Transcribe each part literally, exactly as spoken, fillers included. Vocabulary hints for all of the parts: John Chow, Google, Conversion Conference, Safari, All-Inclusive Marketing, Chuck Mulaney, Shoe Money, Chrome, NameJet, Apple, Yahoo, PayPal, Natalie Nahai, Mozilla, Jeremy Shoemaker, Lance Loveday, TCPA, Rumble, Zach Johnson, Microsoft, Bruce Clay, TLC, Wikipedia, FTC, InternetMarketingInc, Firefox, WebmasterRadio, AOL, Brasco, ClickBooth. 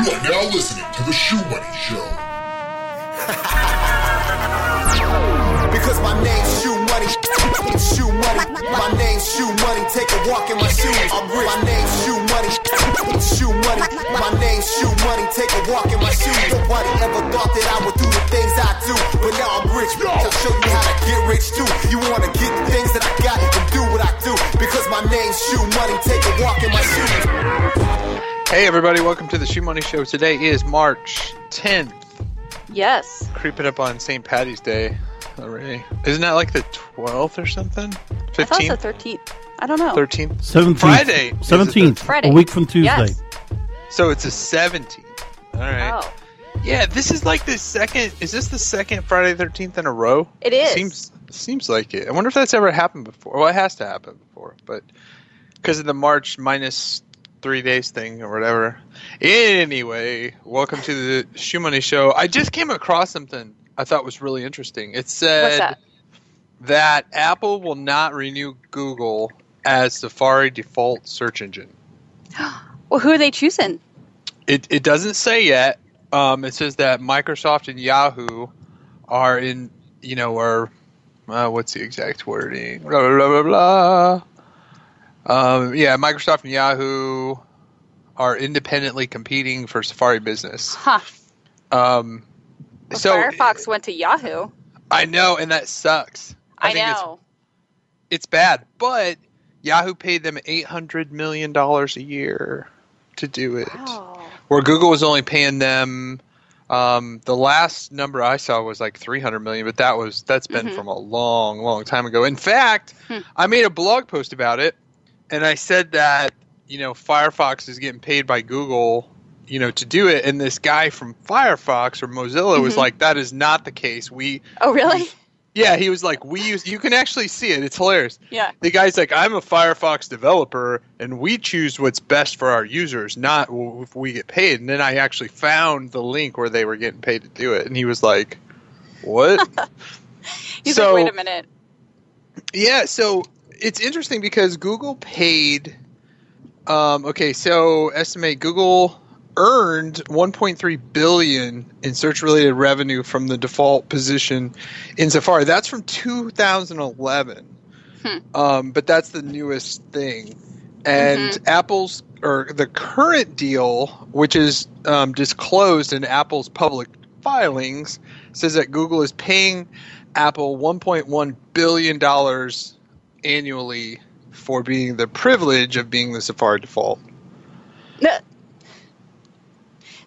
You are now listening to the Shoe Money Show. Because my name's Shoe Money. Shoe Money. My name's Shoe Money. Take a walk in my shoes. I'm rich. My name's Shoe Money. Shoe Money. My name's Shoe Money. Take a walk in my shoes. Nobody ever thought that I would do the things I do, but now I'm rich. I'll show you how to get rich too. You wanna get the things that I got and do what I do? Because my name's Shoe Money. Take a walk in my shoes. Hey everybody, welcome to the Shoe Money Show. Today is March tenth. Yes. Creeping up on Saint Patty's Day already. Isn't that like the twelfth or something? fifteenth? I thought it was the thirteenth. I don't know. thirteenth? seventeenth. Friday. seventeenth. Friday. A week from Tuesday. Yes. So it's the seventeenth. All right. Oh. Yeah, this is like the second, is this the second Friday the thirteenth in a row? It is. It seems, seems like it. I wonder if that's ever happened before. Well, it has to happen before, but because of the March minus three days thing or whatever. Anyway, welcome to the Shoe Money Show. I just came across something I thought was really interesting. It said that? that Apple will not renew Google as Safari default search engine. Well, who are they choosing? It it doesn't say yet. Um, it says that Microsoft and Yahoo are in, you know, are, uh, what's the exact wording? Blah, blah, blah, blah. Um, yeah, Microsoft and Yahoo are independently competing for Safari business. Huh. Um, well, so Firefox it, went to Yahoo. I know, and that sucks. I, I think know. It's, it's bad, but Yahoo paid them eight hundred million dollars a year to do it. Wow. Where Google was only paying them, um, the last number I saw was like three hundred million dollars, but that was, that's been mm-hmm. from a long, long time ago. In fact, hmm. I made a blog post about it. And I said that, you know, Firefox is getting paid by Google, you know, to do it. And this guy from Firefox or Mozilla mm-hmm. was like, that is not the case. We Oh, really? Yeah, he was like, we use – you can actually see it. It's hilarious. Yeah. The guy's like, I'm a Firefox developer, and we choose what's best for our users, not if we get paid. And then I actually found the link where they were getting paid to do it. And he was like, what? He's so, like, wait a minute. Yeah, so – it's interesting because Google paid um, – okay, so estimate Google earned one point three billion dollars in search-related revenue from the default position in Safari. That's from two thousand eleven, hmm. um, but that's the newest thing. And mm-hmm. Apple's – or the current deal, which is um, disclosed in Apple's public filings, says that Google is paying Apple one point one billion dollars – annually for being the privilege of being the Safari default.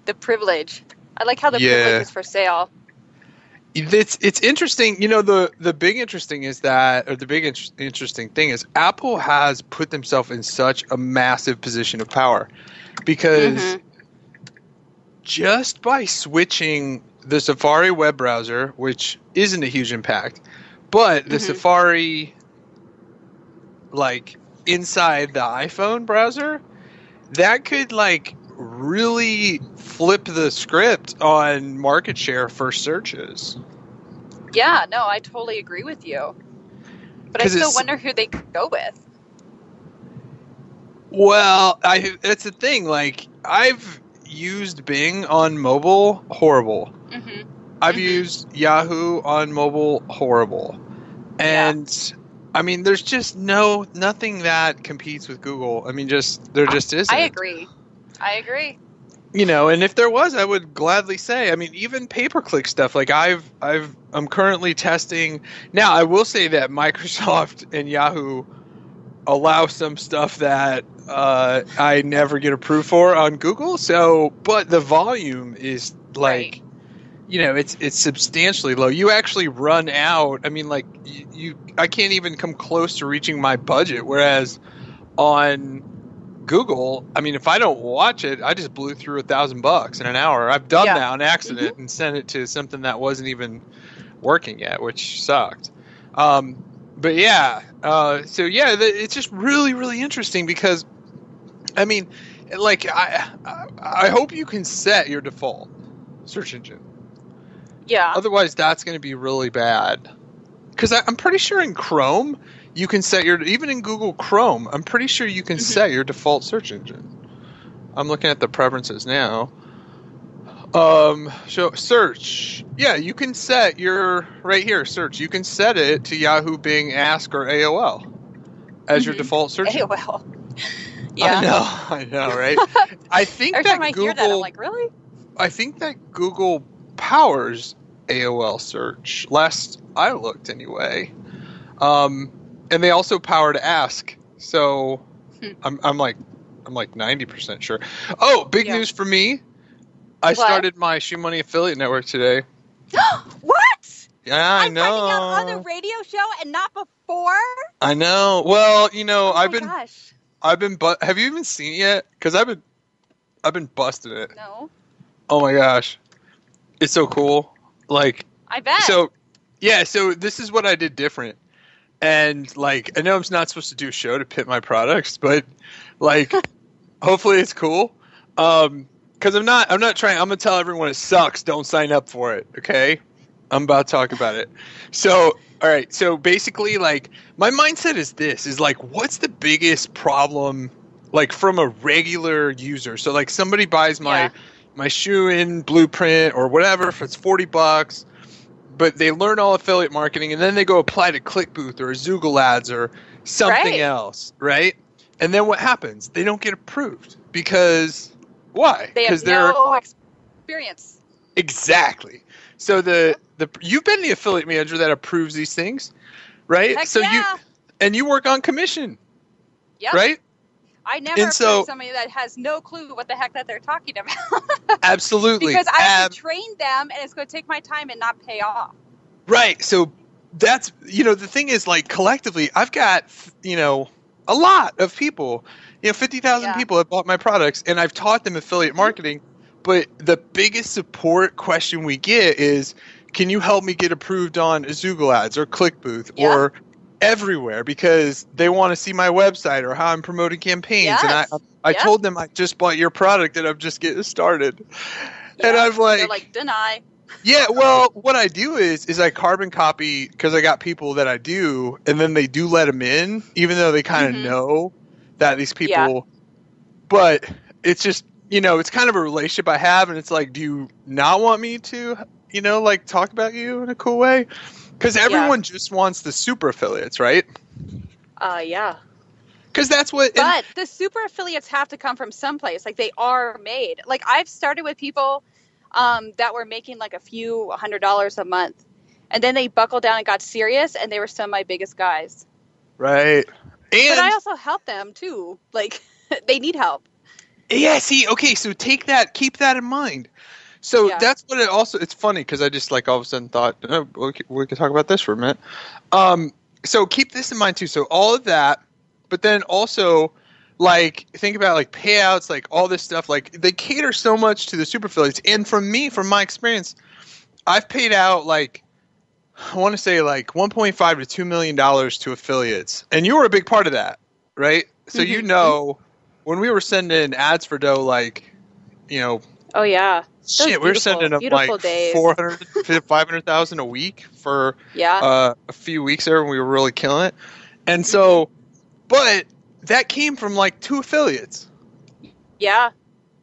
The privilege. I like how the yeah. privilege is for sale. It's it's interesting. You know, the, the big interesting is that, or the big inter- interesting thing is Apple has put themselves in such a massive position of power because mm-hmm. just by switching the Safari web browser, which isn't a huge impact, but the mm-hmm. Safari like inside the iPhone browser, that could like really flip the script on market share for searches. Yeah, no, I totally agree with you. But I still wonder who they could go with. Well, I that's the thing. Like, I've used Bing on mobile, horrible. Mm-hmm. I've mm-hmm. used Yahoo on mobile, horrible. And yeah. I mean, there's just no nothing that competes with Google. I mean, just there just isn't. I agree. I agree. You know, and if there was, I would gladly say. I mean, even pay-per-click stuff. Like I've, I've, I'm currently testing now. I will say that Microsoft and Yahoo allow some stuff that uh, I never get approved for on Google. So, but the volume is like. Right. You know, it's it's substantially low. You actually run out. I mean, like, you, you, I can't even come close to reaching my budget. Whereas on Google, I mean, if I don't watch it, I just blew through a thousand bucks in an hour. I've done yeah. that on accident mm-hmm. and sent it to something that wasn't even working yet, which sucked. Um, but yeah, uh, so yeah, the, it's just really, really interesting because, I mean, like, I, I, I hope you can set your default search engine. Yeah. Otherwise, that's going to be really bad. Because I'm pretty sure in Chrome, you can set your – even in Google Chrome, I'm pretty sure you can mm-hmm. set your default search engine. I'm looking at the preferences now. Um, so search. Yeah, you can set your, right here, search. You can set it to Yahoo, Bing, Ask, or A O L as mm-hmm. your default search. A O L. Yeah. I know, I know, right? I think Every that time I Google, hear that, I'm like, really? I think that Google powers A O L search, last I looked anyway. Um, and they also powered Ask. So hmm. I'm, I'm like, I'm like ninety percent sure. Oh, big yeah. news for me. I what? started my Shoe Money affiliate network today. What? Yeah, I I'm know. I'm finding out on the radio show and not before? I know. Well, you know, oh I've been, gosh. I've been, bu- have you even seen it yet? Cause I've been, I've been busting it. No. Oh my gosh. It's so cool. Like, I bet. So yeah. So this is what I did different. And like, I know I'm not supposed to do a show to pit my products, but like, hopefully it's cool. Um, Because I'm not, I'm not trying. I'm gonna tell everyone it sucks. Don't sign up for it. Okay, I'm about to talk about it. So, all right. So basically, like my mindset is this: is like, what's the biggest problem, like from a regular user? So, like somebody buys my yeah. my shoe in blueprint or whatever. If it's forty bucks, but they learn all affiliate marketing and then they go apply to ClickBooth or Google Ads or something right. else, right? And then what happens? They don't get approved because. Why? They have no experience. Exactly. So the the you've been the affiliate manager that approves these things, right? Heck so yeah. you and you work on commission. Yeah. Right? I never approve so, somebody that has no clue what the heck that they're talking about. Absolutely. Because I um, trained them and it's going to take my time and not pay off. Right. So that's you know the thing is like collectively I've got you know a lot of people You know, fifty thousand yeah. people have bought my products, and I've taught them affiliate marketing, but the biggest support question we get is, can you help me get approved on Google Ads or ClickBooth yeah. or everywhere? Because they want to see my website or how I'm promoting campaigns. Yes. And I I yeah. told them I just bought your product and I'm just getting started. Yeah. And I'm like, They're like, deny. Yeah, well, what I do is is I carbon copy because I got people that I do, and then they do let them in, even though they kind of mm-hmm. know. That these people, yeah. but it's just, you know, it's kind of a relationship I have. And it's like, do you not want me to, you know, like talk about you in a cool way? Because everyone yeah. just wants the super affiliates, right? Uh, yeah. Because that's what. But and, the super affiliates have to come from someplace. Like they are made. Like I've started with people um, that were making like a few hundred dollars a month. And then they buckled down and got serious. And they were some of my biggest guys. Right. And, but I also help them, too. Like, they need help. Yeah, see, okay, so take that, keep that in mind. So yeah. that's what it also, it's funny, because I just, like, all of a sudden thought, oh, we, could, we could talk about this for a minute. Um, so keep this in mind, too. So all of that, but then also, like, think about, like, payouts, like, all this stuff. Like, they cater so much to the super affiliates. And from me, from my experience, I've paid out, like, I want to say like one point five to two million dollars to affiliates. And you were a big part of that, right? So mm-hmm. you know when we were sending ads for dough, like, you know. Oh, yeah. Those shit, we were sending them like days. four hundred thousand, five hundred thousand a week for yeah. uh, a few weeks there when we were really killing it. And so, but that came from like two affiliates. Yeah.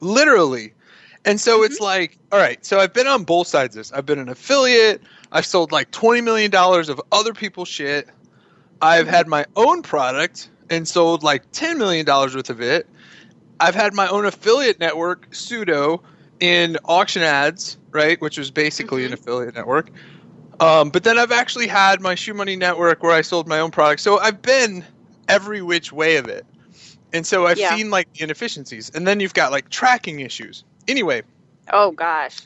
Literally. And so mm-hmm. it's like, all right, so I've been on both sides of this. I've been an affiliate. I've sold like twenty million dollars of other people's shit. I've had my own product and sold like ten million dollars worth of it. I've had my own affiliate network, pseudo, in auction ads, right? Which was basically mm-hmm. an affiliate network. Um, but then I've actually had my Shoe Money network where I sold my own product. So I've been every which way of it. And so I've yeah. seen like the inefficiencies. And then you've got like tracking issues. Anyway. Oh, gosh.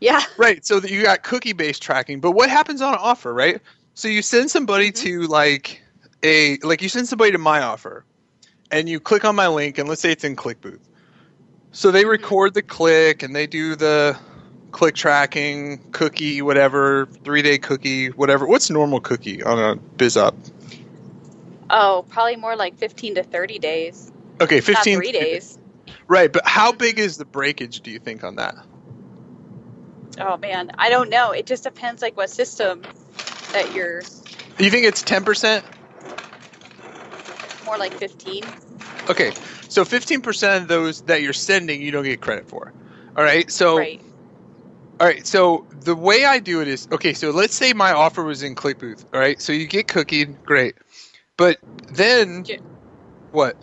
Yeah. Right. So that you got cookie-based tracking. But what happens on an offer, right? So you send somebody mm-hmm. to like a – like you send somebody to my offer and you click on my link and let's say it's in ClickBooth. So they record the click and they do the click tracking, cookie, whatever, three-day cookie, whatever. What's normal cookie on a BizUp? Oh, probably more like fifteen to thirty days. Okay, fifteen – Not three days. Right. But how big is the breakage, do you think, on that? Oh, man. I don't know. It just depends, like, what system that you're... You think it's ten percent? More like fifteen. Okay. So fifteen percent of those that you're sending, you don't get credit for. All right? So right. All right, so the way I do it is, okay, so let's say my offer was in ClickBooth, all right? So you get cookied, great. But then, yeah. What?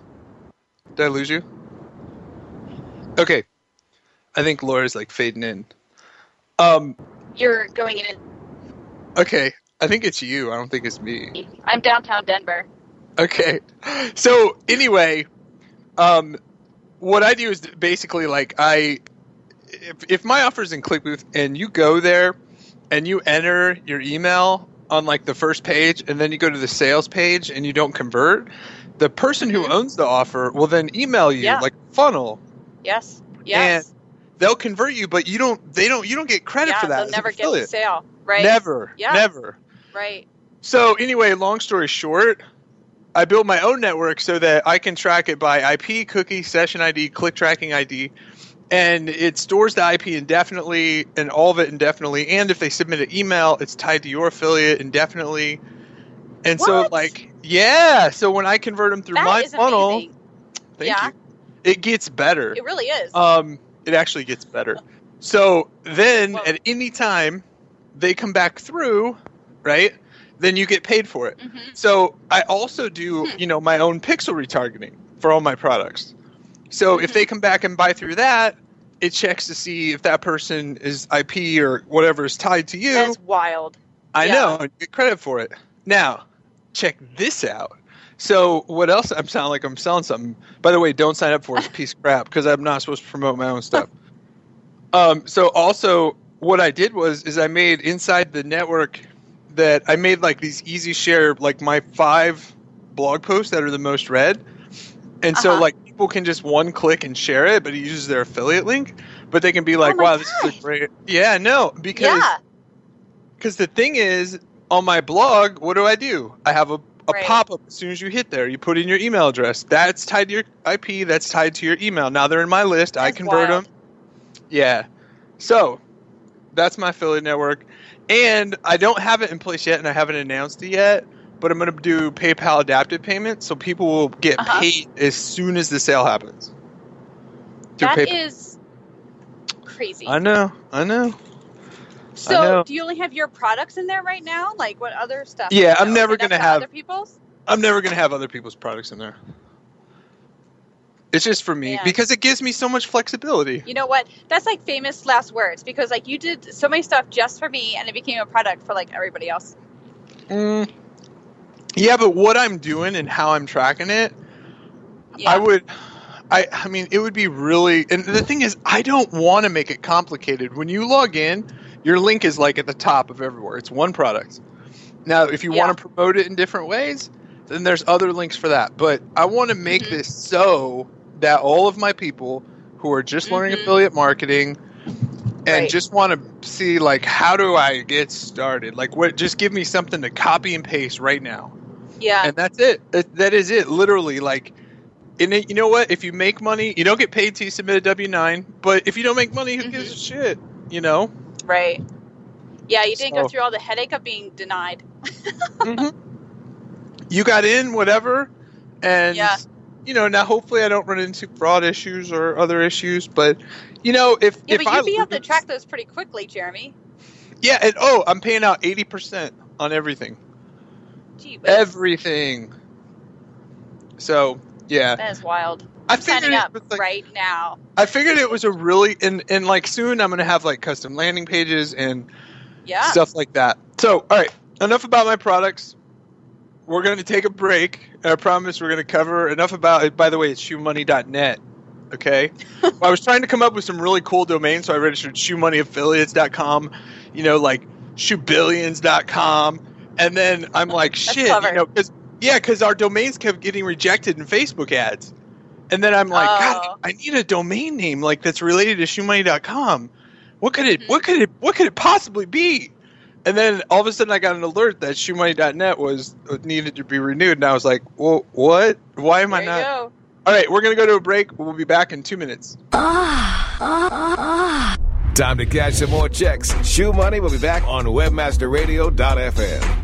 Did I lose you? Okay. I think Laura's like fading in. Um, You're going in. Okay, I think it's you. I don't think it's me. I'm downtown Denver. Okay, so anyway, um, what I do is basically like I, if, if my offer is in ClickBooth and you go there and you enter your email on like the first page and then you go to the sales page and you don't convert, the person who owns the offer will then email you yeah. like funnel. Yes. Yes. And they'll convert you, but you don't. They don't. You don't get credit yeah, for that. They'll never get the sale. Right. Never. Yeah. Never. Right. So anyway, long story short, I built my own network so that I can track it by I P, cookie, session I D, click tracking I D, and it stores the I P indefinitely and all of it indefinitely. And if they submit an email, it's tied to your affiliate indefinitely. And what? So, like, yeah. So when I convert them through that my funnel, amazing. thank yeah. you. It gets better. It really is. Um, it actually gets better. So then, Whoa. at any time they come back through, right? Then you get paid for it. Mm-hmm. So I also do, you know, my own pixel retargeting for all my products. So mm-hmm. if they come back and buy through that, it checks to see if that person is I P or whatever is tied to you. That's wild. I yeah. know. You get credit for it. Now, check this out. So what else? I'm sounding like I'm selling something. By the way, don't sign up for it. It's a piece of crap because I'm not supposed to promote my own stuff. um, so also what I did was is I made inside the network that I made like these easy share, like my five blog posts that are the most read. And uh-huh. so like people can just one click and share it, but it uses their affiliate link. But they can be like, oh wow, God. this is a great. Yeah, no, because because yeah. the thing is on my blog, what do I do? I have a A right. pop-up as soon as you hit there. You put in your email address. That's tied to your I P. That's tied to your email. Now they're in my list. That's I convert wild. them. Yeah. So that's my affiliate network. And I don't have it in place yet, and I haven't announced it yet, but I'm going to do PayPal adaptive payments so people will get uh-huh. paid as soon as the sale happens. That PayPal. is crazy. I know. I know. So do you only have your products in there right now? Like what other stuff? Yeah, I'm never going to have other people's. I'm never going to have other people's products in there. It's just for me yeah. because it gives me so much flexibility. You know what? That's like famous last words because like you did so many stuff just for me and it became a product for like everybody else. Mm. Yeah, but what I'm doing and how I'm tracking it, yeah. I would I I mean, it would be really and the thing is I don't want to make it complicated. When you log in, your link is like at the top of everywhere. It's one product. Now, if you yeah. want to promote it in different ways, then there's other links for that. But I want to make mm-hmm. this so that all of my people who are just mm-hmm. learning affiliate marketing and right. just want to see like how do I get started? Like what? Just give me something to copy and paste right now. Yeah. And that's it. That is it. Literally like. And it, you know what? If you make money, you don't get paid till you submit a W nine. But if you don't make money, who mm-hmm. gives a shit? You know? Right. Yeah, you didn't so. go through all the headache of being denied. mm-hmm. You got in, whatever, and, yeah. you know, now hopefully I don't run into fraud issues or other issues, but, you know, if, yeah, if but I... Yeah, you'd be able to track those pretty quickly, Jeremy. Yeah, and, oh, I'm paying out eighty percent on everything. Gee, everything. So, yeah. That is wild. I figured up it was like, right now. I figured it was a really and, and like soon I'm gonna have like custom landing pages and yeah. stuff like that. So all right, enough about my products. We're gonna take a break. I promise we're gonna cover enough about it. By the way, it's shoe money dot net. Okay. Well, I was trying to come up with some really cool domains, so I registered shoe money affiliates dot com, you know, like shoe billions dot com, and then I'm like shit, you know, because yeah, because our domains kept getting rejected in Facebook ads. And then I'm like, oh. God, I need a domain name like that's related to shoe money dot com. What could it? Mm-hmm. What could it? What could it possibly be? And then all of a sudden, I got an alert that shoe money dot net was needed to be renewed, and I was like, well, what? Why am there I not? You go. All right, we're gonna go to a break. We'll be back in two minutes. Ah, ah, ah, ah. Time to cash some more checks. Shoe Money will be back on webmaster radio dot f m.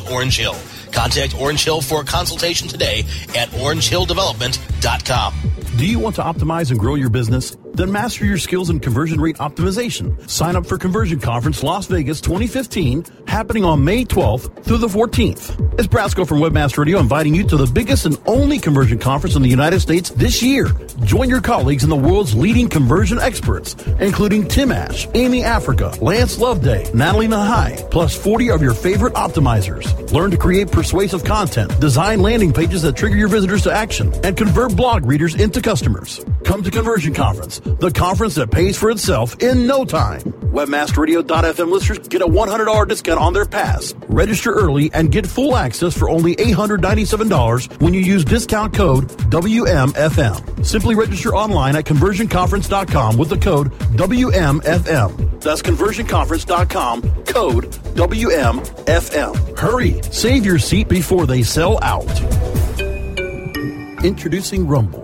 Orange Hill. Contact Orange Hill for a consultation today at orange hill development dot com. Do you want to optimize and grow your business? Then master your skills in conversion rate optimization. Sign up for Conversion Conference Las Vegas twenty fifteen, happening on May twelfth through the fourteenth. It's Brasco from Webmaster Radio inviting you to the biggest and only conversion conference in the United States this year. Join your colleagues and the world's leading conversion experts, including Tim Ash, Amy Africa, Lance Loveday, Natalie Nahai, plus forty of your favorite optimizers. Learn to create persuasive content, design landing pages that trigger your visitors to action, and convert blog readers into customers. Come to Conversion Conference, the conference that pays for itself in no time. webmaster radio dot f m listeners get a one hundred dollars discount on their pass. Register early and get full access for only eight hundred ninety-seven dollars when you use discount code W M F M. Simply register online at conversion conference dot com with the code W M F M. That's conversion conference dot com, code W M F M. Hurry, save your seat before they sell out. Introducing Rumble,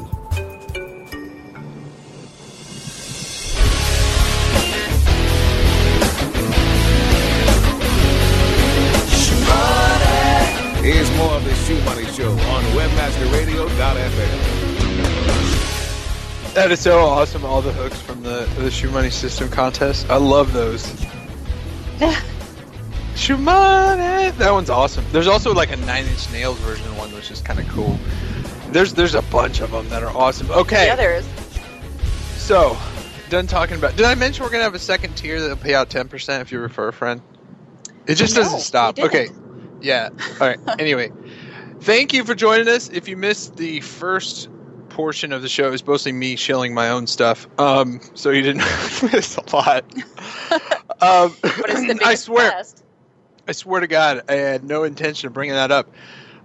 Here's more of the Shoe Money Show on webmaster radio dot f m. That is so awesome, all the hooks from the, the Shoe Money System contest. I love those. Shoe Money! That one's awesome. There's also like a nine inch Nails version of one, which is kind of cool. There's there's a bunch of them that are awesome. Okay. Yeah, there is. So, done talking about... Did I mention we're going to have a second tier that will pay out ten percent if you refer a friend? It just no, doesn't stop. Okay. Yeah. All right. Anyway, thank you for joining us. If you missed the first portion of the show, it's mostly me shilling my own stuff. Um, so you didn't miss a lot. Um, but it's the I swear, best. I swear to God, I had no intention of bringing that up.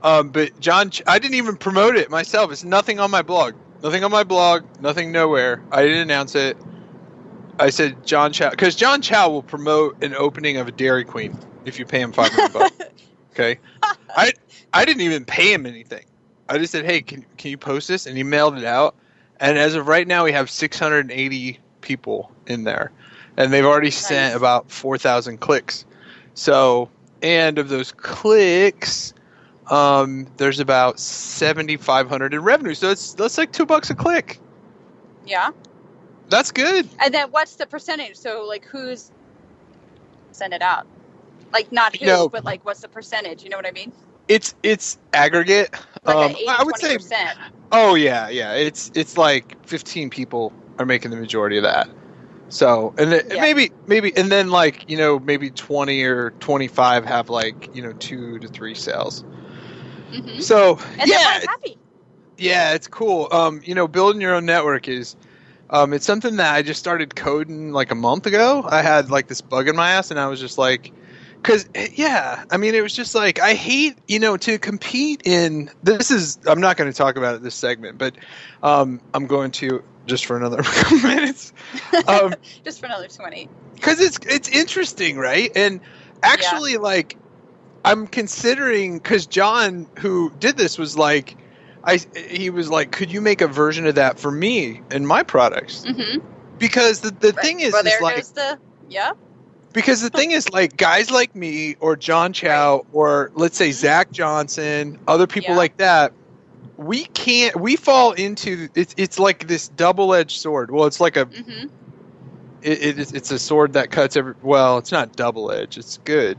Um, but John, Ch- I didn't even promote it myself. It's nothing on my blog. Nothing on my blog. Nothing nowhere. I didn't announce it. I said John Chow, because John Chow will promote an opening of a Dairy Queen if you pay him five hundred bucks. Okay, I I didn't even pay him anything. I just said, hey, can can you post this? And he mailed it out. And as of right now, we have six hundred eighty people in there, and they've already nice. sent about four thousand clicks. So, and of those clicks, um, there's about seventy-five hundred in revenue. So it's that's like two bucks a click. Yeah, that's good. And then what's the percentage? So like, who's sent it out? Like not who, no. but like what's the percentage? You know what I mean? It's it's aggregate. Like um, eight, I would twenty percent. Say. Oh yeah, yeah. It's it's like fifteen people are making the majority of that. So and then, yeah. maybe maybe and then like you know maybe twenty or twenty-five have like you know two to three sales. Mm-hmm. So and yeah, happy. yeah, it's cool. Um, you know, building your own network is. Um, it's something that I just started coding like a month ago. I had like this bug in my ass, and I was just like. Because, yeah, I mean, it was just like I hate, you know, to compete in this is I'm not going to talk about it this segment, but um, I'm going to just for another minutes, um, just for another twenty, because it's it's interesting. Right. And actually, yeah. like I'm considering because John, who did this, was like I he was like, could you make a version of that for me and my products? Mm-hmm. Because the, the right. thing is, well, there is like, goes the yeah. Because the thing is, like, guys like me or John Chow right. or, let's say, Zach Johnson, other people yeah. like that, we can't – we fall into it's, – it's like this double-edged sword. Well, it's like a mm-hmm. – it, it, it's a sword that cuts every – well, it's not double-edged. It's good.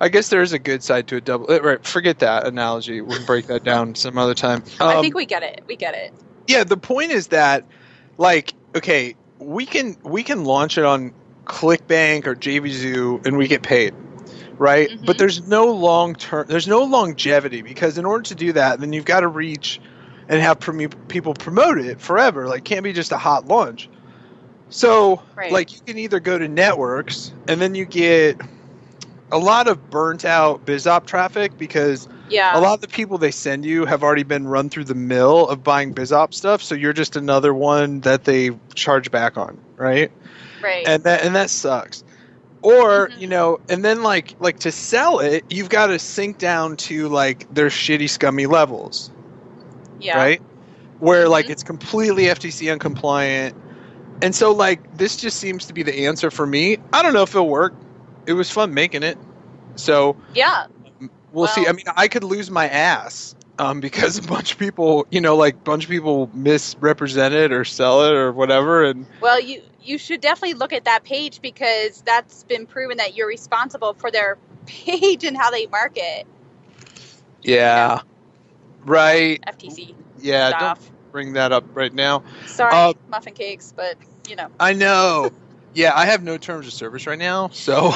I guess there is a good side to a double. Right, forget that analogy. We'll break that down some other time. Um, I think we get it. We get it. Yeah, the point is that, like, okay, we can we can launch it on ClickBank or J V Zoo and we get paid, right? Mm-hmm. But there's no long term. There's no longevity, because in order to do that, then you've got to reach and have prom- people promote it forever. Like, it can't be just a hot launch. So, right. like, you can either go to networks and then you get a lot of burnt out biz op traffic, because yeah. a lot of the people they send you have already been run through the mill of buying biz op stuff. So you're just another one that they charge back on, right? Right. And that and that sucks. Or, mm-hmm. you know, and then like like to sell it, you've got to sink down to like their shitty, scummy levels. Yeah. Right? Where mm-hmm. like it's completely F T C uncompliant. And so, like, this just seems to be the answer for me. I don't know if it'll work. It was fun making it. So, yeah. We'll, well see. I mean, I could lose my ass um, because a bunch of people, you know, like, a bunch of people misrepresent it or sell it or whatever. And Well, you, you should definitely look at that page, because that's been proven that you're responsible for their page and how they market. Yeah. You know? Right. F T C. Yeah. Don't bring that up right now. Sorry, uh, muffin cakes, but you know. I know. Yeah, I have no terms of service right now, so.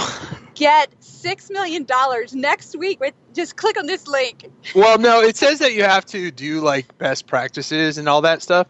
Get six million dollars next week. With, just click on this link. Well, no, it says that you have to do, like, best practices and all that stuff.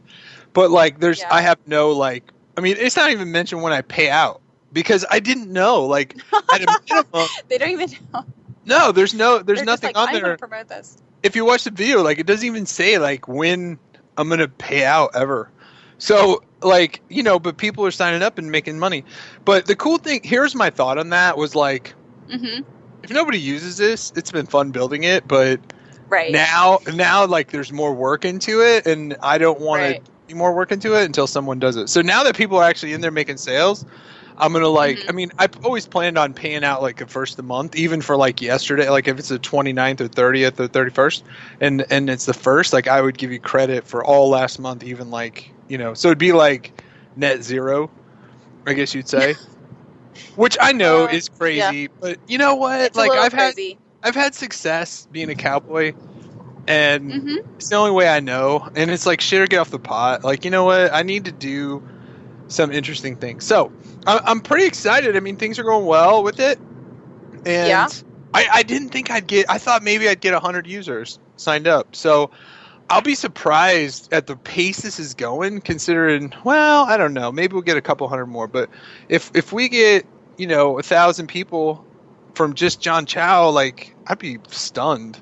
But, like, there's, yeah. I have no, like, I mean, it's not even mentioned when I pay out, because I didn't know, like, at a minimum. They don't even know. No, there's no, there's They're nothing just like, on I'm there. I'm going to promote this. If you watch the video, like, it doesn't even say, like, when I'm going to pay out ever. So, like, you know, but people are signing up and making money. But the cool thing, here's my thought on that, was like, mm-hmm. if nobody uses this, it's been fun building it. But right. now, now, like, there's more work into it, and I don't want right. to do more work into it until someone does it. So now that people are actually in there making sales, I'm going to, like, mm-hmm. I mean, I always planned on paying out, like, the first of the month, even for, like, yesterday. Like, if it's the twenty-ninth or thirtieth or thirty-first, and, and it's the first, like, I would give you credit for all last month, even, like, you know. So it'd be, like, net zero, I guess you'd say, which I know uh, is crazy. Yeah. But you know what? It's like, I've crazy. had I've had success being a cowboy, and mm-hmm. it's the only way I know. And it's like, shit or get off the pot. Like, you know what? I need to do some interesting things. So I'm pretty excited. I mean, things are going well with it. And yeah. I, I didn't think I'd get, I thought maybe I'd get one hundred users signed up. So I'll be surprised at the pace this is going, considering, well, I don't know. Maybe we'll get a couple hundred more. But if if we get, you know, one thousand people from just John Chow, like, I'd be stunned,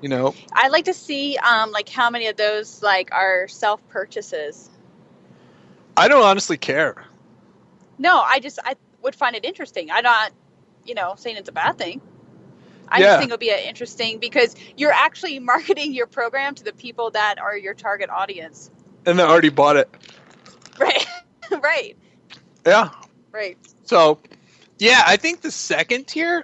you know. I'd like to see, um, like, how many of those, like, are self-purchases. I don't honestly care. No, I just I would find it interesting. I'm not, you know, saying it's a bad thing. I yeah. just think it would be interesting, because you're actually marketing your program to the people that are your target audience. And they already bought it. Right. Right. Yeah. Right. So, yeah, I think the second tier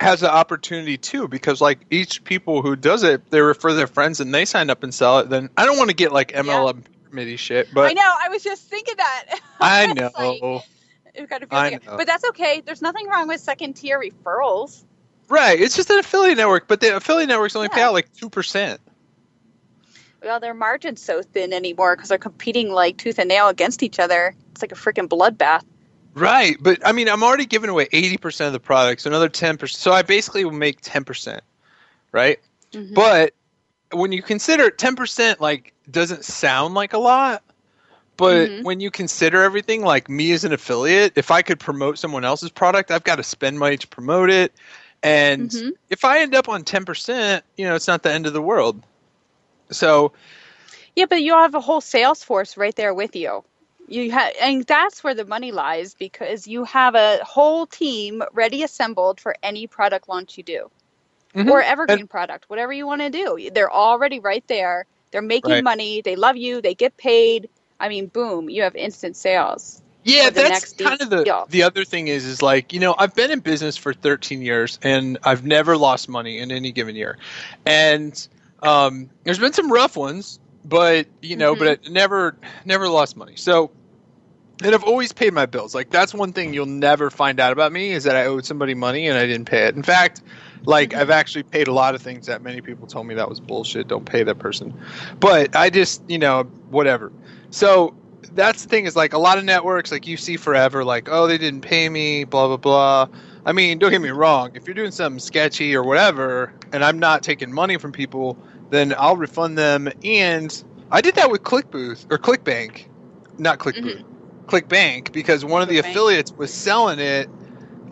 has an opportunity too, because like each people who does it, they refer their friends and they sign up and sell it. Then I don't want to get like M L M. Yeah. Shit, but I know. I was just thinking that. I know. Like, it got I know. But that's okay. There's nothing wrong with second tier referrals. Right. It's just an affiliate network, but the affiliate networks only yeah. pay out like two percent. Well, their margin's so thin anymore because they're competing like tooth and nail against each other. It's like a freaking bloodbath. Right. But I mean, I'm already giving away eighty percent of the products, so another ten percent. So I basically will make ten percent. Right. Mm-hmm. But when you consider ten percent, like, doesn't sound like a lot, but mm-hmm. when you consider everything, like me as an affiliate, if I could promote someone else's product, I've got to spend money to promote it. And mm-hmm. if I end up on ten percent, you know, it's not the end of the world. So. Yeah, but you have a whole sales force right there with you. You ha- and that's where the money lies, because you have a whole team ready assembled for any product launch you do. Mm-hmm. Or evergreen and- product, whatever you want to do. They're already right there. They're making right. money. They love you. They get paid. I mean, boom, you have instant sales. Yeah, that's kind of the, the other thing is, is like, you know, I've been in business for thirteen years and I've never lost money in any given year. And um, there's been some rough ones, but, you know, mm-hmm. but I never, never lost money. So And I've always paid my bills. Like, that's one thing you'll never find out about me, is that I owed somebody money and I didn't pay it. In fact, like, I've actually paid a lot of things that many people told me that was bullshit. Don't pay that person. But I just, you know, whatever. So that's the thing, is like a lot of networks, like you see forever, like, oh, they didn't pay me, blah, blah, blah. I mean, don't get me wrong. If you're doing something sketchy or whatever and I'm not taking money from people, then I'll refund them. And I did that with ClickBooth or ClickBank, not ClickBooth. Mm-hmm. ClickBank, because one of the affiliates was selling it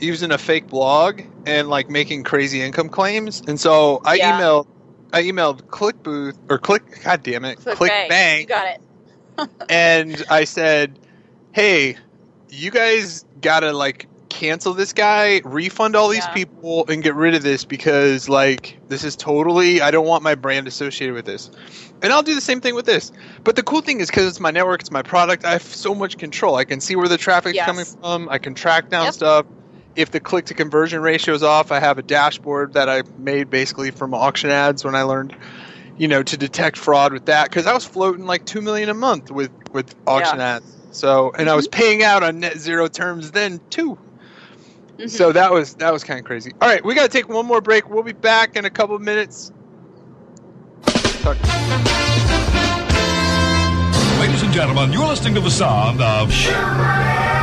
using a fake blog and like making crazy income claims, and so I yeah. emailed, I emailed ClickBooth or Click, God damn it, ClickBank, ClickBank you got it, and I said, "Hey, you guys gotta like cancel this guy, refund all these yeah. people, and get rid of this because like this is totally, I don't want my brand associated with this." And I'll do the same thing with this. But the cool thing is, because it's my network, it's my product, I have so much control. I can see where the traffic's yes. coming from. I can track down yep. stuff. If the click-to-conversion ratio is off, I have a dashboard that I made basically from auction ads when I learned, you know, to detect fraud with that. Because I was floating like two million dollars a month with, with auction yeah. ads. So, and mm-hmm. I was paying out on net zero terms then, too. Mm-hmm. So that was, that was kind of crazy. All right, we got to take one more break. We'll be back in a couple of minutes. Talk to you. Ladies and gentlemen, you're listening to the sound of Shoe Money.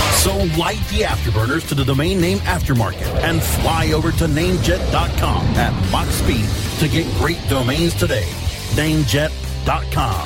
So light the afterburners to the domain name aftermarket and fly over to NameJet dot com at max speed to get great domains today. NameJet dot com.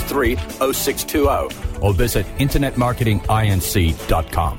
three, zero six two zero or visit Internet Marketing Inc dot com.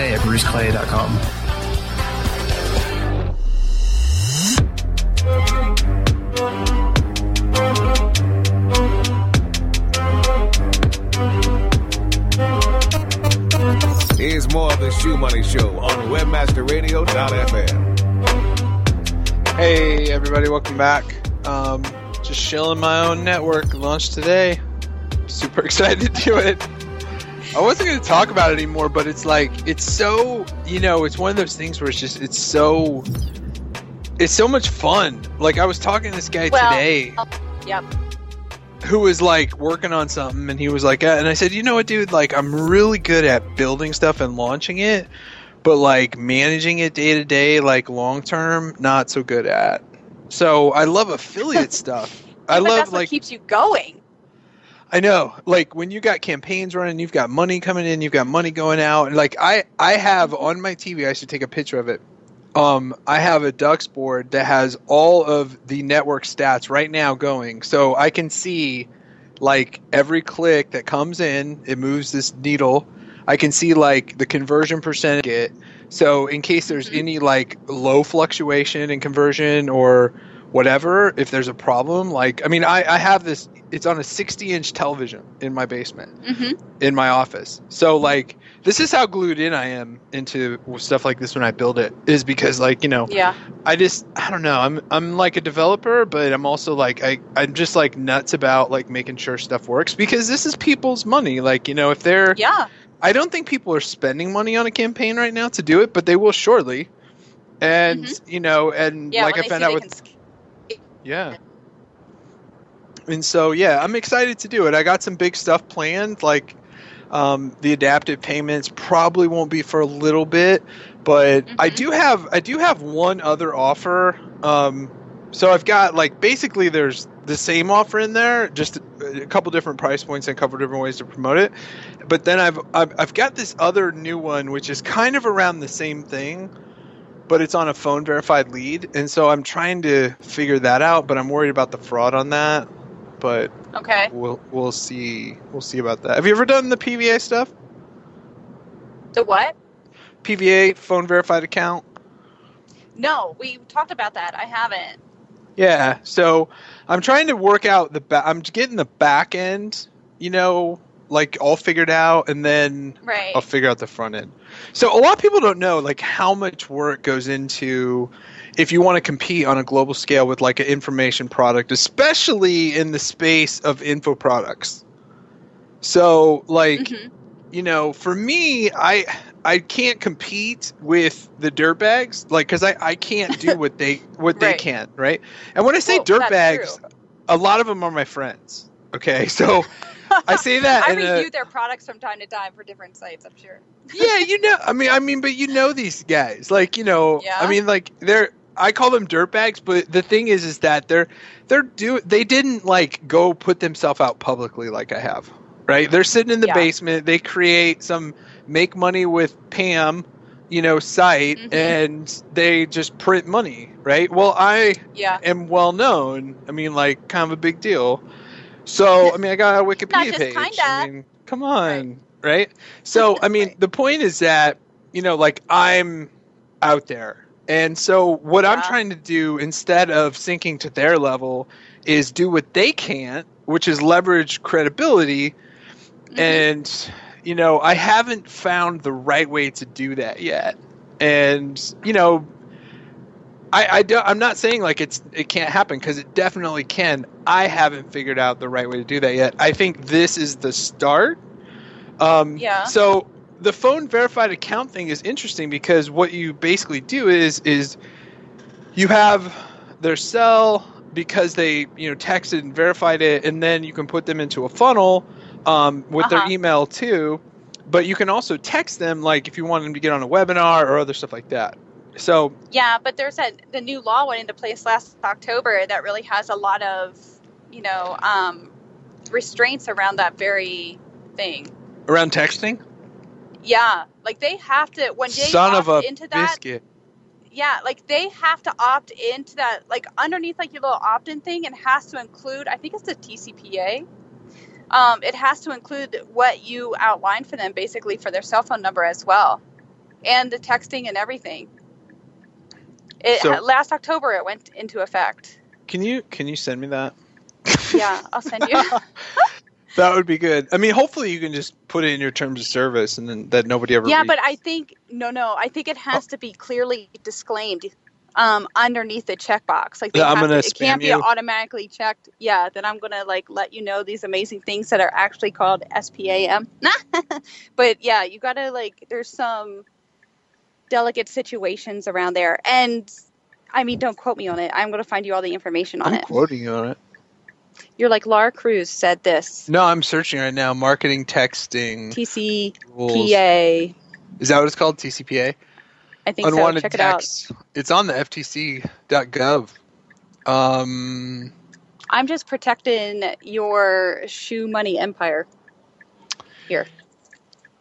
at Bruce Clay dot com. Here's more of the Shoe Money Show on Webmaster Radio dot f m. Hey everybody, welcome back. Um, just shilling my own network. Launched today. Super excited to do it. I wasn't going to talk about it anymore, but it's like, it's so, you know, it's one of those things where it's just, it's so, it's so much fun. Like, I was talking to this guy well, today uh, yep. who was like working on something, and he was like, and I said, you know what, dude, like, I'm really good at building stuff and launching it, but like managing it day to day, like long term, not so good at. So I love affiliate stuff. I but love that's what like keeps you going. I know, like when you got campaigns running, you've got money coming in, you've got money going out. And like I, I have on my T V, I should take a picture of it. Um, I have a Ducks board that has all of the network stats right now going. So I can see like every click that comes in, it moves this needle. I can see like the conversion percentage. It. So in case there's any like low fluctuation in conversion or whatever, if there's a problem, like, I mean, I, I have this it's on a sixty inch television in my basement, mm-hmm. in my office. So like, this is how glued in I am into stuff like this when I build it, is because like, you know, yeah. I just, I don't know. I'm, I'm like a developer, but I'm also like, I, I'm just like nuts about like making sure stuff works, because this is people's money. Like, you know, if they're, yeah. I don't think people are spending money on a campaign right now to do it, but they will shortly. And, mm-hmm. you know, and yeah, like I found out with, yeah. And so, yeah, I'm excited to do it. I got some big stuff planned, like, Um, the adaptive payments probably won't be for a little bit, but mm-hmm. I do have I do have one other offer. Um, so I've got like basically there's the same offer in there, just a, a couple different price points and a couple different ways to promote it. But then I've, I've I've got this other new one which is kind of around the same thing, but it's on a phone verified lead, and so I'm trying to figure that out. But I'm worried about the fraud on that. But okay. we'll we'll see we'll see about that. Have you ever done the P V A stuff? The what? P V A, phone verified account. No, we talked about that. I haven't. Yeah, so I'm trying to work out the ba- I'm getting the back end, you know, like all figured out, and then right. I'll figure out the front end. So a lot of people don't know like how much work goes into if you want to compete on a global scale with like an information product, especially in the space of info products. So like, mm-hmm. you know, for me, I I can't compete with the dirtbags, like because I, I can't do what they what right. they can, right? And when I say oh, dirtbags, a lot of them are my friends. Okay, so I say that. I review a, their products from time to time for different sites, I'm sure. Yeah, you know, I mean, I mean, but you know these guys, like, you know, yeah. I mean, like they're, I call them dirtbags, but the thing is, is that they're, they're do, they didn't like go put themselves out publicly like I have, right? They're sitting in the yeah. basement. They create some make money with Pam, you know, site, mm-hmm. and they just print money, right? Well, I yeah. am well known. I mean, like, kind of a big deal. So, I mean, I got a Wikipedia page. Kinda. I mean, come on, right. right? So, I mean, right. the point is that, you know, like I'm out there. And so what yeah. I'm trying to do instead of sinking to their level is do what they can't, which is leverage credibility. Mm-hmm. And, you know, I haven't found the right way to do that yet. And, you know, I, I do, I'm not saying like it's it can't happen because it definitely can. I haven't figured out the right way to do that yet. I think this is the start. Um, yeah. So the phone verified account thing is interesting because what you basically do is is you have their cell because they you know texted and verified it, and then you can put them into a funnel um, with uh-huh. their email too. But you can also text them like if you want them to get on a webinar or other stuff like that. So yeah, but there's a the new law went into place last October that really has a lot of, you know, um, restraints around that very thing. Around texting? Yeah, like they have to when they Son opt of a into that. Biscuit. Yeah, like they have to opt into that, like underneath like your little opt-in thing, and has to include. I think it's the T C P A. Um, it has to include what you outlined for them, basically for their cell phone number as well, and the texting and everything. It, so, last October, it went into effect. Can you can you send me that? Yeah, I'll send you. That would be good. I mean, hopefully you can just put it in your terms of service and then that nobody ever. Yeah, reads. But I think no, no. I think it has oh. to be clearly disclaimed um, underneath the checkbox. Like they I'm have gonna to, it spam can't you. Be automatically checked. Yeah, then I'm gonna like let you know these amazing things that are actually called S P A M. But yeah, you gotta like there's some. Delicate situations around there. And, I mean, don't quote me on it. I'm going to find you all the information on I'm it. I'm quoting you on it. You're like, Lara Cruz said this. No, I'm searching right now. Marketing, texting. T C P A. Rules. Is that what it's called? T C P A? I think Unwanted so. Check text. It out. It's on the F T C dot gov. Um, I'm just protecting your shoe money empire here.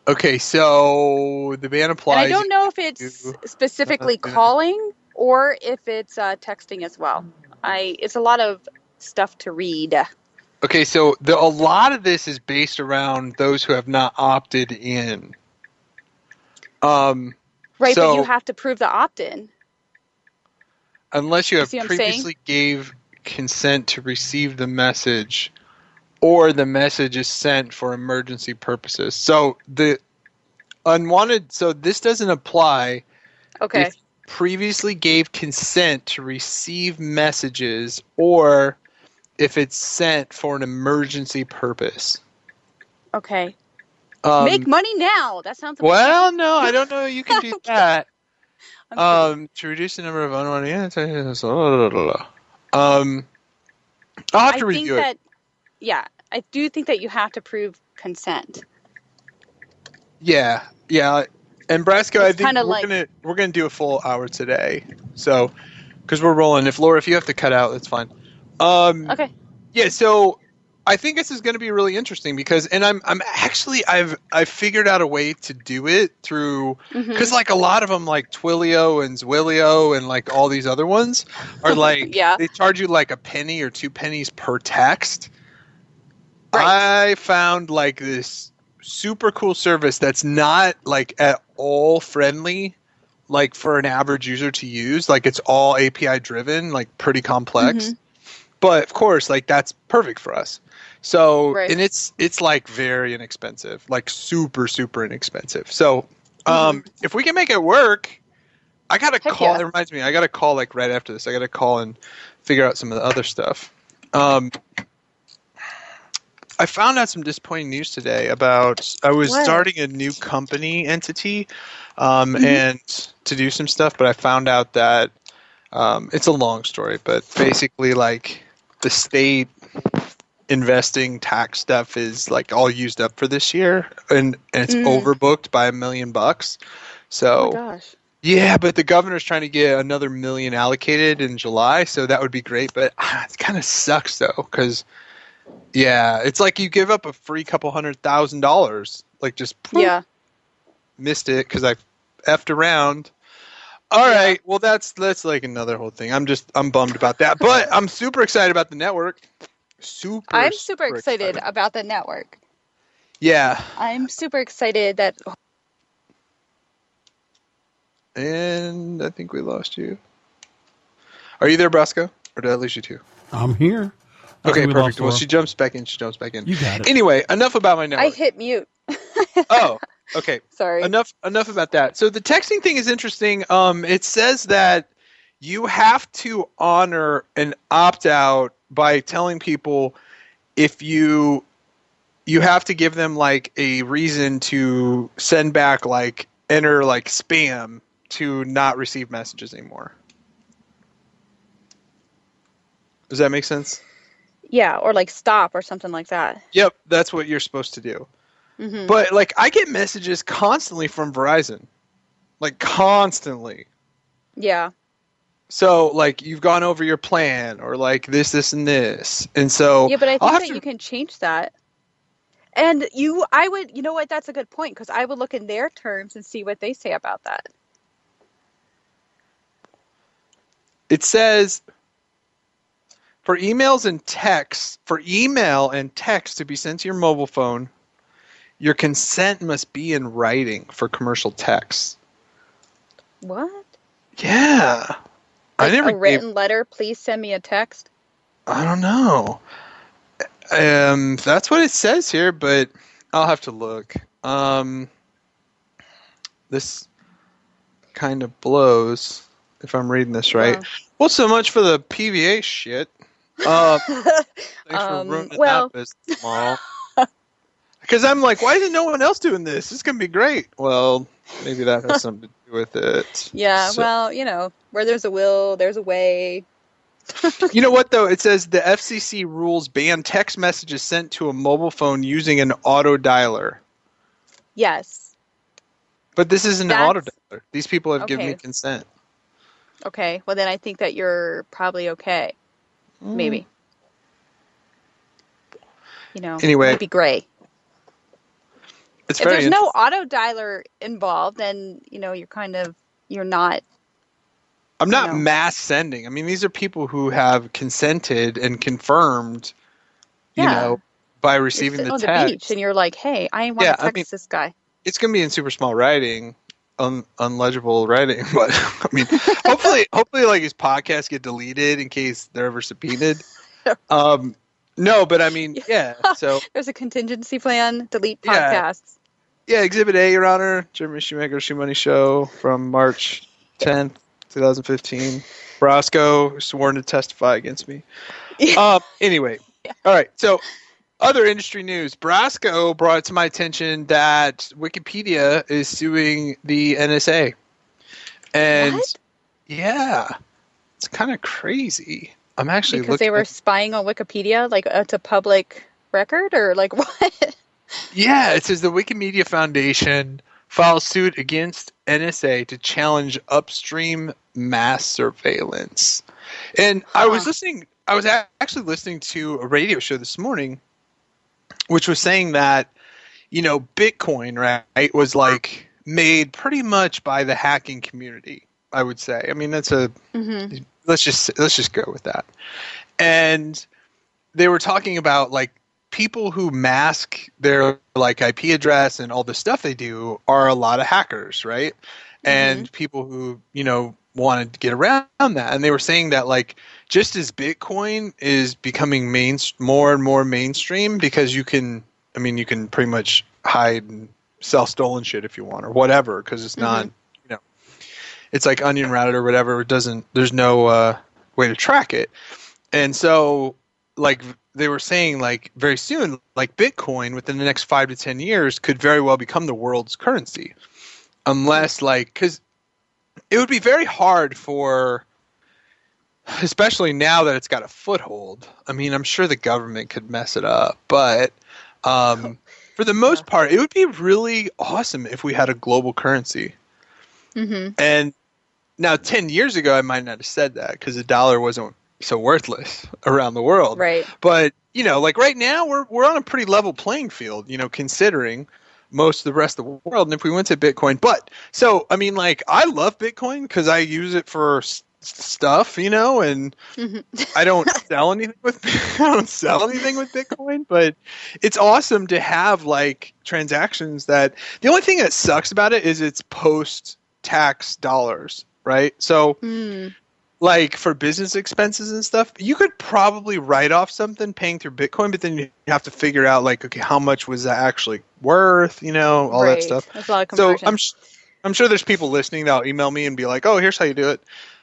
Okay, so the ban applies. And I don't know if it's to, specifically uh, calling or if it's uh, texting as well. I it's a lot of stuff to read. Okay, so the, a lot of this is based around those who have not opted in. Um, right, so, but you have to prove the opt-in. Unless you have you previously gave consent to receive the message or the message is sent for emergency purposes. So the unwanted, so this doesn't apply. Okay. If previously gave consent to receive messages, or if it's sent for an emergency purpose. Okay. Um, Make money now. That sounds amazing. Well, no, I don't know. You can do that. Um, to reduce the number of unwanted. Um, I'll have to I review think that, it. Yeah, I do think that you have to prove consent. Yeah, yeah. And Brasco, I think we're like, gonna we're gonna do a full hour today, so because we're rolling. If Laura, if you have to cut out, that's fine. Um, okay. Yeah. So I think this is going to be really interesting because, and I'm I'm actually I've I've figured out a way to do it through because mm-hmm. like a lot of them, like Twilio and Zwilio and like all these other ones are like yeah. they charge you like a penny or two pennies per text. Right. I found like this super cool service that's not like at all friendly like for an average user to use, like it's all A P I driven, like pretty complex, mm-hmm. but of course like that's perfect for us, so right. and it's it's like very inexpensive, like super super inexpensive, so um mm-hmm. if we can make it work, I gotta Heck call yeah. it reminds me I gotta call like right after this I gotta call and figure out some of the other stuff. um I found out some disappointing news today about I was what? starting a new company entity um, mm-hmm. and to do some stuff, but I found out that um, it's a long story, but basically like the state investing tax stuff is like all used up for this year, and, and it's mm. overbooked by a million bucks. So, oh my gosh. Yeah, but the governor's trying to get another million allocated in July, so that would be great, but ah, it kind of sucks though because – yeah, it's like you give up a free couple hundred thousand dollars, like just poof, yeah, missed it because I effed around. All yeah. right, well that's that's like another whole thing. I'm just I'm bummed about that, but I'm super excited about the network. Super, I'm super, super excited, excited about the network. Yeah, I'm super excited that. And I think we lost you. Are you there, Brasco? Or did I lose you too? I'm here. Okay, we perfect. Well, she jumps back in. She jumps back in. You got it. Anyway, enough about my network. I hit mute. Oh, okay. Sorry. Enough Enough about that. So the texting thing is interesting. Um, it says that you have to honor an opt-out by telling people if you you have to give them like a reason to send back like enter like spam to not receive messages anymore. Does that make sense? Yeah, or like stop or something like that. Yep, that's what you're supposed to do. Mm-hmm. But like I get messages constantly from Verizon. Like constantly. Yeah. So like you've gone over your plan or like this, this, and this. And so yeah, but I think that to... you can change that. And you, I would, you know what, that's a good point because I would look in their terms and see what they say about that. It says... For emails and texts, for email and text to be sent to your mobile phone, your consent must be in writing for commercial texts. What? Yeah. Like I never a written gave, letter, please send me a text? I don't know. Um, that's what it says here, but I'll have to look. Um, this kind of blows if I'm reading this right. Yeah. Well, so much for the P V A shit. Uh, thanks um, for ruining well. that business model. Because I'm like, why isn't no one else doing this? This can be great. Well, maybe that has something to do with it. Yeah, so. Well, you know, where there's a will, there's a way. You know what, though? It says the F C C rules ban text messages sent to a mobile phone using an auto dialer. Yes. But this isn't That's... an auto dialer. These people have okay. given me consent. Okay. Well, then I think that you're probably okay. Maybe. You know, anyway, it'd be great. It's if there's no auto dialer involved, then, you know, you're kind of, you're not. I'm not know. mass sending. I mean, these are people who have consented and confirmed, yeah. you know, by receiving the text. You're sitting on the beach and you're like, hey, I want yeah, to text I mean, this guy. It's going to be in super small writing. Un- unlegible writing, but I mean, hopefully, hopefully, like his podcasts get deleted in case they're ever subpoenaed. Um, No, but I mean, yeah. So there's a contingency plan. Delete podcasts. Yeah, yeah. Exhibit A, Your Honor. Jeremy Shoemaker's Shoe Money Show from March tenth, twenty fifteen. Brasco sworn to testify against me. Yeah. Um, anyway. Yeah. All right. So other industry news. Brasco brought to my attention that Wikipedia is suing the N S A. And what? Yeah. It's kind of crazy. I'm actually because looking they were at, spying on Wikipedia, like it's a public record, or like what? Yeah, it says the Wikimedia Foundation files suit against N S A to challenge upstream mass surveillance. And huh. I was listening. I was actually listening to a radio show this morning, which was saying that, you know, Bitcoin, right, was like made pretty much by the hacking community. I would say. I mean, that's a. Mm-hmm. Let's just let's just go with that. And they were talking about like people who mask their like I P address and all the stuff they do are a lot of hackers, right? Mm-hmm. And people who, you know, wanted to get around that. And they were saying that like just as Bitcoin is becoming main more and more mainstream because you can I mean you can pretty much hide and sell stolen shit if you want or whatever because it's mm-hmm. not it's like onion routed or whatever. It doesn't, there's no uh, way to track it. And so, like, they were saying, like, very soon, like, Bitcoin within the next five to ten years could very well become the world's currency. Unless, like, because it would be very hard for, especially now that it's got a foothold. I mean, I'm sure the government could mess it up, but um, for the most part, it would be really awesome if we had a global currency. Mm-hmm. And now ten years ago, I might not have said that because the dollar wasn't so worthless around the world. Right. But, you know, like right now we're we're on a pretty level playing field, you know, considering most of the rest of the world. And if we went to Bitcoin, but so, I mean, like I love Bitcoin because I use it for s- stuff, you know, and mm-hmm. I don't sell anything with I don't sell anything with Bitcoin, but it's awesome to have like transactions that the only thing that sucks about it is it's post tax dollars, right? So mm. like for business expenses and stuff, you could probably write off something paying through Bitcoin, but then you have to figure out like, okay, how much was that actually worth? You know, all right. that stuff. That's a lot of conversion. So I'm, sh- I'm sure there's people listening that'll email me and be like, oh, here's how you do it.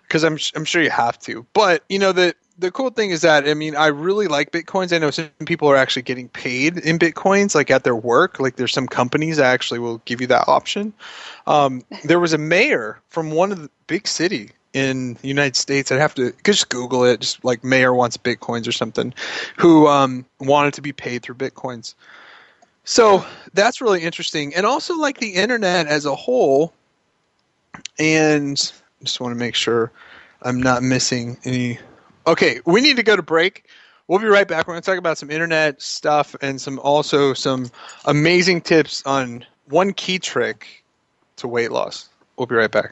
Cause I'm, sh- I'm sure you have to, but you know, the, the cool thing is that, I mean, I really like Bitcoins. I know some people are actually getting paid in Bitcoins, like at their work. Like there's some companies that actually will give you that option. Um, there was a mayor from one of the big city in the United States. I'd have to just Google it, just like mayor wants Bitcoins or something, who um, wanted to be paid through Bitcoins. So that's really interesting. And also like the internet as a whole. And just want to make sure I'm not missing any... Okay, we need to go to break. We'll be right back. We're going to talk about some internet stuff and some also some amazing tips on one key trick to weight loss. We'll be right back.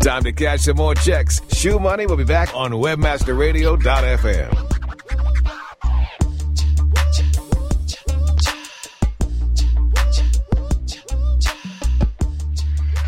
Time to cash some more checks. Shoe Money will be back on webmaster radio dot f m.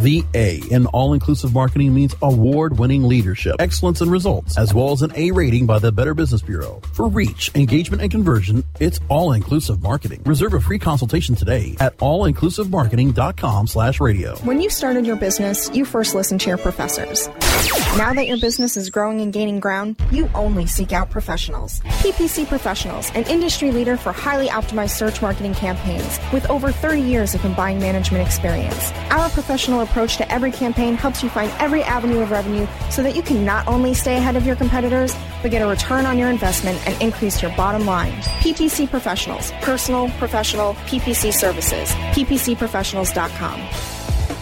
The A in All-Inclusive Marketing means award-winning leadership, excellence, and results, as well as an A rating by the Better Business Bureau. For reach, engagement, and conversion, it's All-Inclusive Marketing. Reserve a free consultation today at all inclusive marketing dot com slash radio. When you started your business, you first listened to your professors. Now that your business is growing and gaining ground, you only seek out professionals. P P C Professionals, an industry leader for highly optimized search marketing campaigns with over thirty years of combined management experience. Our professional approach to every campaign helps you find every avenue of revenue so that you can not only stay ahead of your competitors, but get a return on your investment and increase your bottom line. P P C Professionals, personal, professional, P P C services, P P C professionals dot com.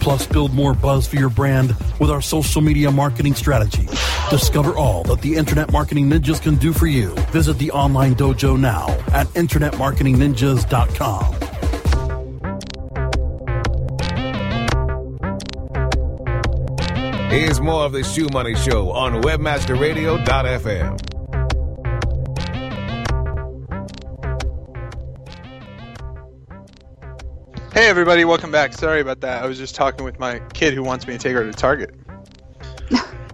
Plus, build more buzz for your brand with our social media marketing strategy. Discover all that the Internet Marketing Ninjas can do for you. Visit the online dojo now at Internet Marketing Ninjas dot com. Here's more of the Shoe Money Show on Webmaster Radio dot f m. Hey everybody, welcome back. Sorry about that. I was just talking with my kid who wants me to take her to Target.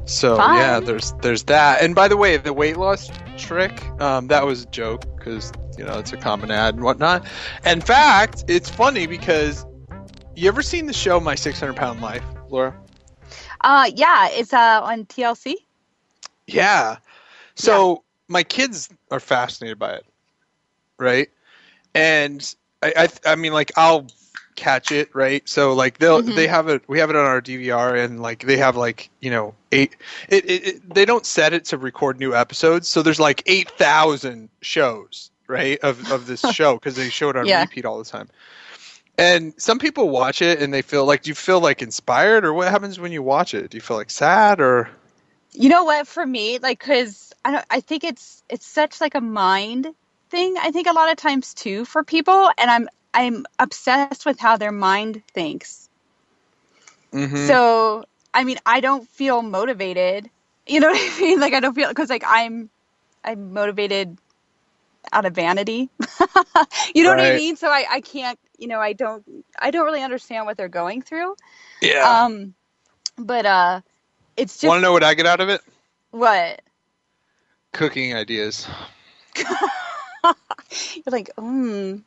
So Fine. yeah, there's there's that. And by the way, the weight loss trick, um, that was a joke because, you know, it's a common ad and whatnot. In fact, it's funny because you ever seen the show My six hundred pound Life, Laura? Uh, yeah, it's uh, on T L C. Yeah. So yeah. My kids are fascinated by it, right? And I I, I mean, like, I'll catch it, right? So like they'll mm-hmm. they have it we have it on our D V R, and like they have like, you know, eight it, it, it they don't set it to record new episodes, so there's like eight thousand shows, right, of of this show because they show it on yeah. repeat all the time. And some people watch it and they feel like, do you feel like inspired, or what happens when you watch it? Do you feel like sad, or you know what, for me, like, cuz I don't, I think it's it's such like a mind thing, I think, a lot of times too, for people, and I'm I'm obsessed with how their mind thinks. Mm-hmm. So, I mean, I don't feel motivated. You know what I mean? Like, I don't feel, because like I'm, I'm motivated out of vanity. You know right. what I mean? So I, I can't, you know, I don't, I don't really understand what they're going through. Yeah. Um, but uh, it's just. Want to know what I get out of it? What? Cooking ideas. You're like, mm.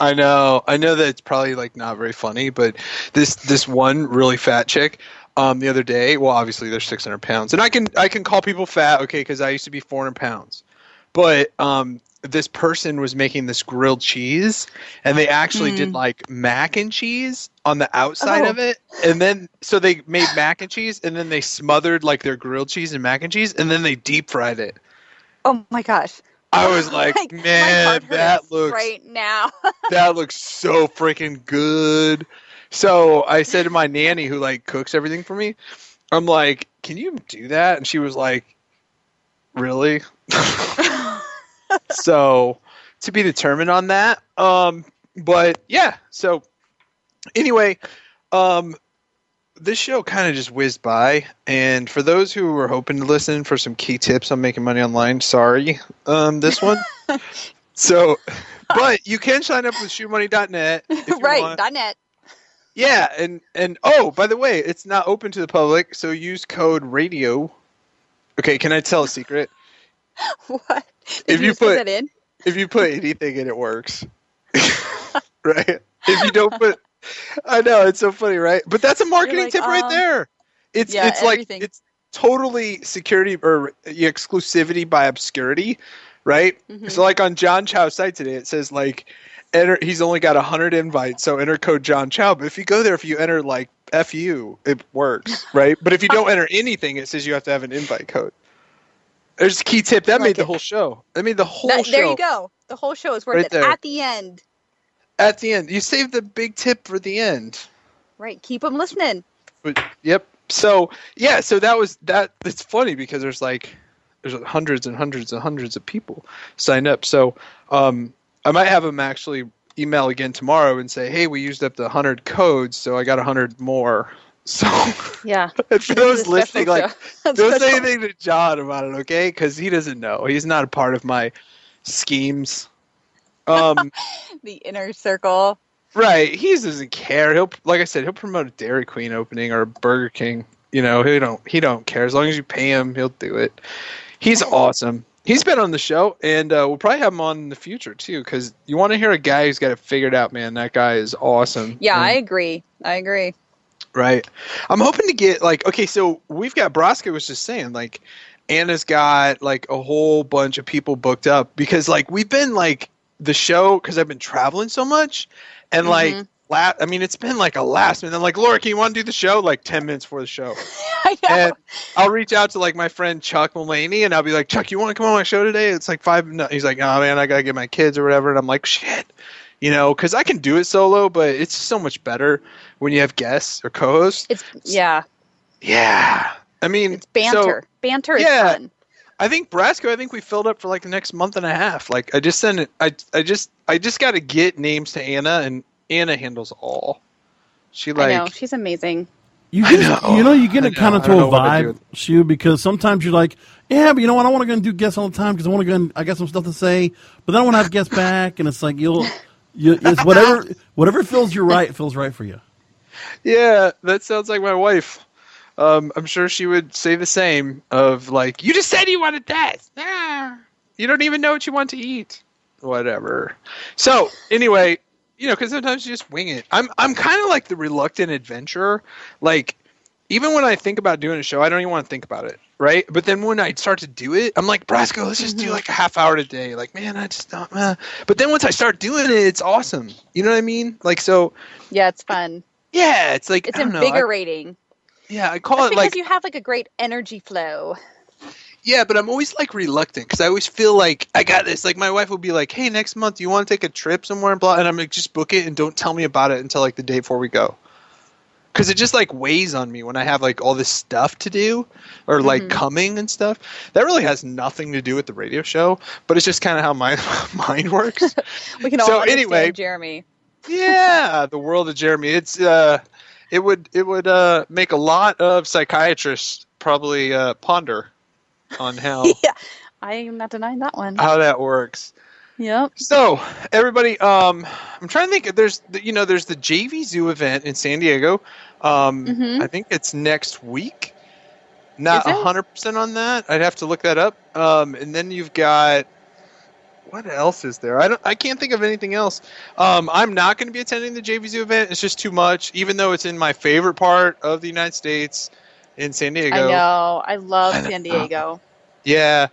I know, I know that it's probably like not very funny, but this this one really fat chick, um, the other day. Well, obviously they're six hundred pounds, and I can I can call people fat, okay, because I used to be four hundred pounds. But um, this person was making this grilled cheese, and they actually mm. did like mac and cheese on the outside oh. of it, and then so they made mac and cheese, and then they smothered like their grilled cheese and mac and cheese, and then they deep fried it. Oh my gosh. I was like, like man, that looks right now. That looks so freaking good. So I said to my nanny, who like cooks everything for me, I'm like, can you do that? And she was like, really? So to be determined on that. Um, but yeah. So anyway, um, this show kind of just whizzed by, and for those who were hoping to listen for some key tips on making money online, sorry, um, this one. So, but you can sign up with shoe money dot net. Right, .net. Yeah, and, and oh, by the way, it's not open to the public, so use code radio. Okay, can I tell a secret? What? Did if you, you put that in? If you put anything in, it works. Right? If you don't put... I know, it's so funny, right? But that's a marketing like, tip um, right there. It's yeah, it's like everything. It's totally security or exclusivity by obscurity, right? Mm-hmm. So like on John Chow's site today, it says like enter. He's only got one hundred invites, so enter code John Chow. But if you go there, if you enter like F U, it works, right? But if you don't enter anything, it says you have to have an invite code. There's a key tip that like made it. the whole show. That made the whole that, show. There you go. The whole show is worth right it there. At the end. At the end. You save the big tip for the end. Right. Keep them listening. But, yep. So, yeah. So that was that. It's funny because there's like there's hundreds and hundreds and hundreds of people signed up. So um, I might have them actually email again tomorrow and say, hey, we used up the one hundred codes, so I got one hundred more. So yeah. For those listening, like, don't say anything to John about it, okay? Because he doesn't know. He's not a part of my schemes. Um, the inner circle, right? He doesn't care. He'll, like I said, he'll promote a Dairy Queen opening or a Burger King. You know, he don't he don't care as long as you pay him. He'll do it. He's awesome. He's been on the show, and uh, we'll probably have him on in the future too. Because you want to hear a guy who's got it figured out, man. That guy is awesome. Yeah, and, I agree. I agree. Right. I'm hoping to get like okay. So we've got Brosco was just saying like Anna's got like a whole bunch of people booked up because like we've been like the show because I've been traveling so much and mm-hmm. like la- I mean it's been like a last minute. I'm like, Laura, can you want to do the show like ten minutes before the show? I know. And I'll reach out to like my friend Chuck Mulaney and I'll be like, Chuck, you want to come on my show today? It's like five. No. He's like, oh man, I gotta get my kids or whatever. And I'm like, shit, you know, because I can do it solo, but it's so much better when you have guests or co-hosts. It's yeah, yeah. I mean, it's banter. So, banter is yeah, fun. I think Brasco, I think we filled up for like the next month and a half. Like I just sent it. I, I just, I just got to get names to Anna, and Anna handles all. She like, I know, she's amazing. You get, know. You know, you get a kind of throw a vibe, Shoe, because sometimes you're like, yeah, but you know what? I want to go and do guests all the time because I want to go and I got some stuff to say, but then I want to have guests back, and it's like you'll, you, it's whatever, whatever feels you right feels right for you. Yeah, that sounds like my wife. Um, I'm sure she would say the same of like, you just said you wanted that. Nah, you don't even know what you want to eat. Whatever. So anyway, you know, because sometimes you just wing it. I'm I'm kind of like the reluctant adventurer. Like even when I think about doing a show, I don't even want to think about it, right? But then when I start to do it, I'm like, Brasco, let's just do like a half hour today. Like, man, I just don't. Uh. But then once I start doing it, it's awesome. You know what I mean? Like so. Yeah, it's fun. Yeah, it's like it's I don't invigorating. Know, I, Yeah, I call That's it because like because you have like a great energy flow. Yeah, but I'm always like reluctant because I always feel like I got this. Like my wife will be like, "Hey, next month, do you want to take a trip somewhere?" And blah, and I'm like, "Just book it and don't tell me about it until like the day before we go," because it just like weighs on me when I have like all this stuff to do or like mm-hmm. coming and stuff. That really has nothing to do with the radio show, but it's just kind of how my mind works. We can all so understand anyway, Jeremy. Yeah, the world of Jeremy. It's uh. It would it would uh, make a lot of psychiatrists probably uh, ponder on how. Yeah, I am not denying that one. How that works. Yep. So everybody, um, I'm trying to think. There's the, you know there's the J V Zoo event in San Diego. Um, mm-hmm. I think it's next week. Not one hundred percent on that. I'd have to look that up. Um, and then you've got. What else is there? I don't. I can't think of anything else. Um, I'm not going to be attending the J V Zoo event. It's just too much, even though it's in my favorite part of the United States, in San Diego. I know. I love I San Diego. Yeah.